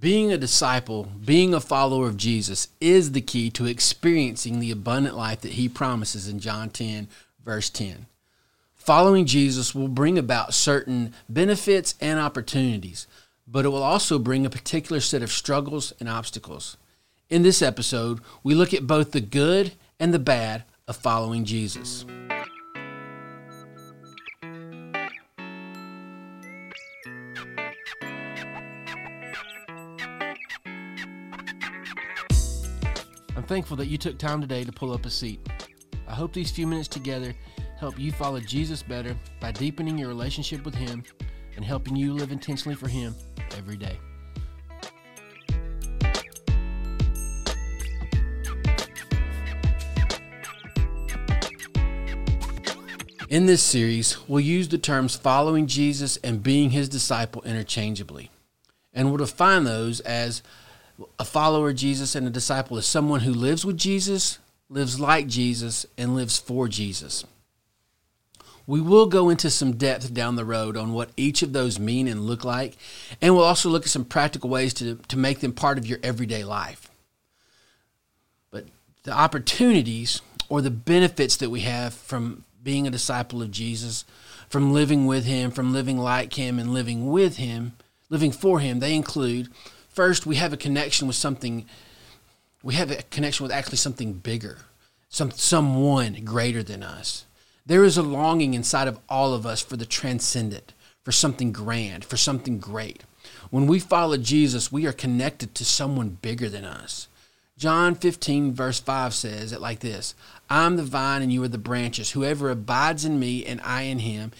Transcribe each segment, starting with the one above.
Being a disciple, being a follower of Jesus is the key to experiencing the abundant life that he promises in John 10, verse 10. Following Jesus will bring about certain benefits and opportunities, but it will also bring a particular set of struggles and obstacles. In this episode, we look at both the good and the bad of following Jesus. I'm thankful that you took time today to pull up a seat. I hope these few minutes together help you follow Jesus better by deepening your relationship with Him and helping you live intentionally for Him every day. In this series, we'll use the terms following Jesus and being His disciple interchangeably, and we'll define those as a follower of Jesus and a disciple is someone who lives with Jesus, lives like Jesus, and lives for Jesus. We will go into some depth down the road on what each of those mean and look like, and we'll also look at some practical ways to make them part of your everyday life. But the opportunities or the benefits that we have from being a disciple of Jesus, from living with Him, from living like Him, and living with Him, living for Him, they include... First, we have a connection with something. We have a connection with actually something bigger, someone greater than us. There is a longing inside of all of us for the transcendent, for something grand, for something great. When we follow Jesus, we are connected to someone bigger than us. John 15, verse 5 says it like this: "I'm the vine and you are the branches. Whoever abides in me and I in him,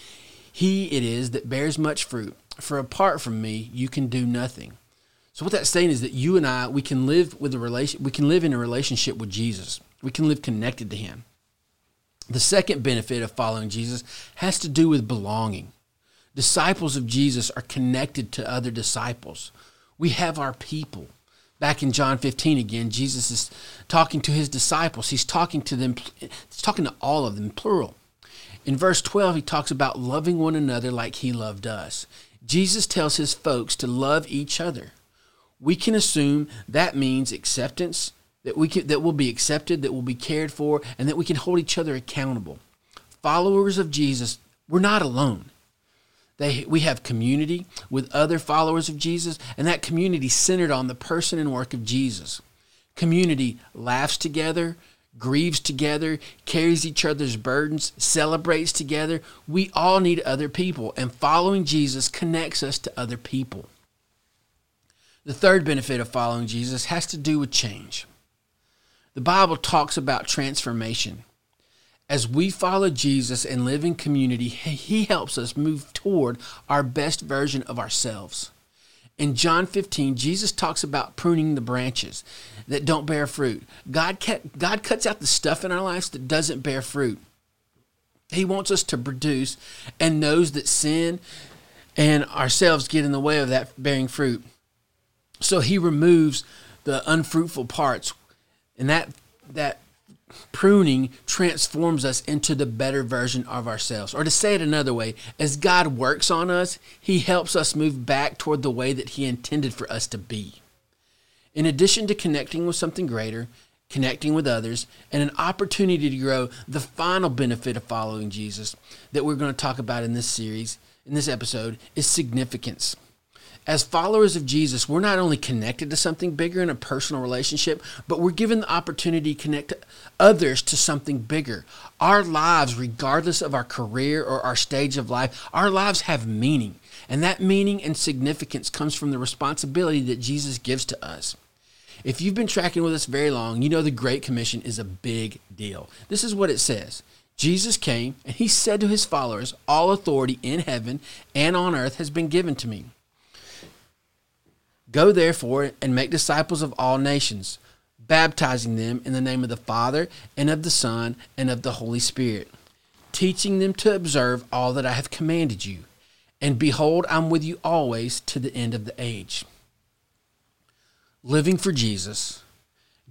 he it is that bears much fruit. For apart from me, you can do nothing." So what that's saying is that you and I, we can live in a relationship with Jesus. We can live connected to Him. The second benefit of following Jesus has to do with belonging. Disciples of Jesus are connected to other disciples. We have our people. Back in John 15 again, Jesus is talking to His disciples. He's talking to them. He's talking to all of them, plural. In verse 12, He talks about loving one another like He loved us. Jesus tells His folks to love each other. We can assume that means acceptance, that we'll be accepted, that we'll be cared for, and that we can hold each other accountable. Followers of Jesus, we're not alone. We have community with other followers of Jesus, and that community centered on the person and work of Jesus. Community laughs together, grieves together, carries each other's burdens, celebrates together. We all need other people, and following Jesus connects us to other people. The third benefit of following Jesus has to do with change. The Bible talks about transformation. As we follow Jesus and live in community, He helps us move toward our best version of ourselves. In John 15, Jesus talks about pruning the branches that don't bear fruit. God cuts out the stuff in our lives that doesn't bear fruit. He wants us to produce and knows that sin and ourselves get in the way of that bearing fruit. So He removes the unfruitful parts, and that pruning transforms us into the better version of ourselves. Or to say it another way, as God works on us, He helps us move back toward the way that He intended for us to be. In addition to connecting with something greater, connecting with others, and an opportunity to grow, the final benefit of following Jesus that we're going to talk about in this series, in this episode, is significance. As followers of Jesus, we're not only connected to something bigger in a personal relationship, but we're given the opportunity to connect others to something bigger. Our lives, regardless of our career or our stage of life, our lives have meaning. And that meaning and significance comes from the responsibility that Jesus gives to us. If you've been tracking with us very long, you know the Great Commission is a big deal. This is what it says. Jesus came and He said to His followers, "All authority in heaven and on earth has been given to me. Go therefore and make disciples of all nations, baptizing them in the name of the Father and of the Son and of the Holy Spirit, teaching them to observe all that I have commanded you. And behold, I'm with you always to the end of the age." Living for Jesus,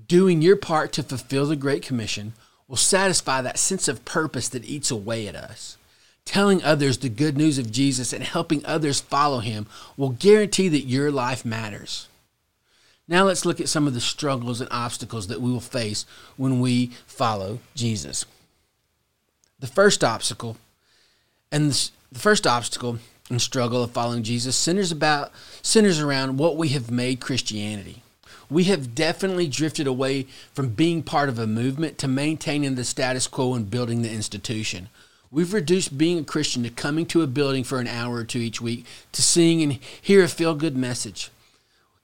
doing your part to fulfill the Great Commission, will satisfy that sense of purpose that eats away at us. Telling others the good news of Jesus and helping others follow Him will guarantee that your life matters. Now let's look at some of the struggles and obstacles that we will face when we follow Jesus. The first obstacle and struggle of following Jesus centers around what we have made Christianity. We have definitely drifted away from being part of a movement to maintaining the status quo and building the institution. We've reduced being a Christian to coming to a building for an hour or two each week to sing and hear a feel-good message.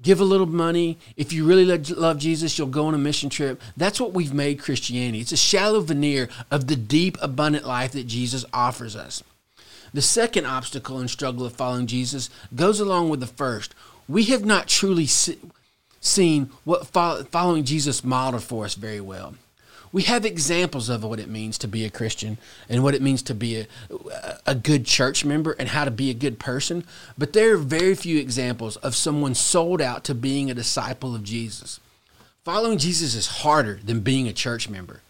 Give a little money. If you really love Jesus, you'll go on a mission trip. That's what we've made Christianity. It's a shallow veneer of the deep, abundant life that Jesus offers us. The second obstacle and struggle of following Jesus goes along with the first. We have not truly seen what following Jesus modeled for us very well. We have examples of what it means to be a Christian and what it means to be a good church member and how to be a good person, but there are very few examples of someone sold out to being a disciple of Jesus. Following Jesus is harder than being a church member.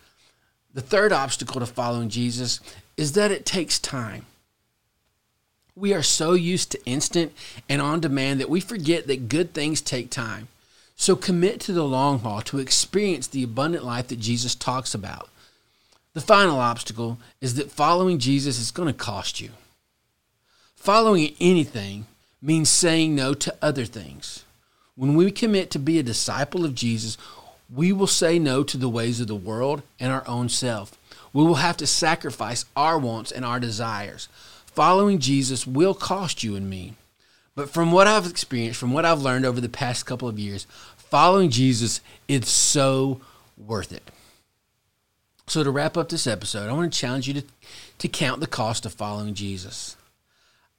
The third obstacle to following Jesus is that it takes time. We are so used to instant and on demand that we forget that good things take time. So commit to the long haul to experience the abundant life that Jesus talks about. The final obstacle is that following Jesus is going to cost you. Following anything means saying no to other things. When we commit to be a disciple of Jesus, we will say no to the ways of the world and our own self. We will have to sacrifice our wants and our desires. Following Jesus will cost you and me. But from what I've experienced, from what I've learned over the past couple of years, following Jesus is so worth it. So to wrap up this episode, I want to challenge you to count the cost of following Jesus.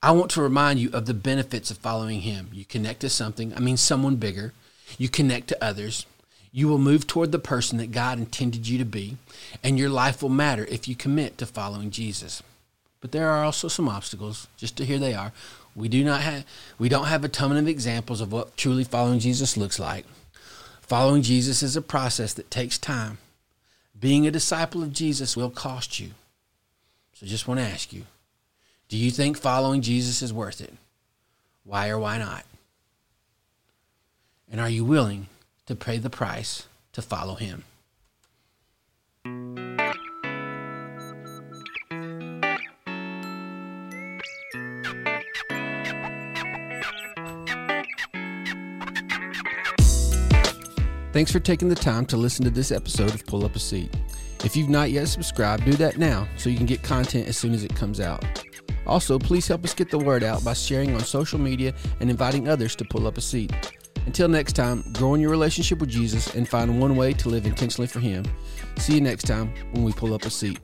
I want to remind you of the benefits of following him. You connect to someone bigger. You connect to others. You will move toward the person that God intended you to be, and your life will matter if you commit to following Jesus. But there are also some obstacles, here they are. We don't have a ton of examples of what truly following Jesus looks like. Following Jesus is a process that takes time. Being a disciple of Jesus will cost you. So just want to ask you, do you think following Jesus is worth it? Why or why not? And are you willing to pay the price to follow him? Thanks for taking the time to listen to this episode of Pull Up a Seat. If you've not yet subscribed, do that now so you can get content as soon as it comes out. Also, please help us get the word out by sharing on social media and inviting others to pull up a seat. Until next time, grow in your relationship with Jesus and find one way to live intentionally for him. See you next time when we pull up a seat.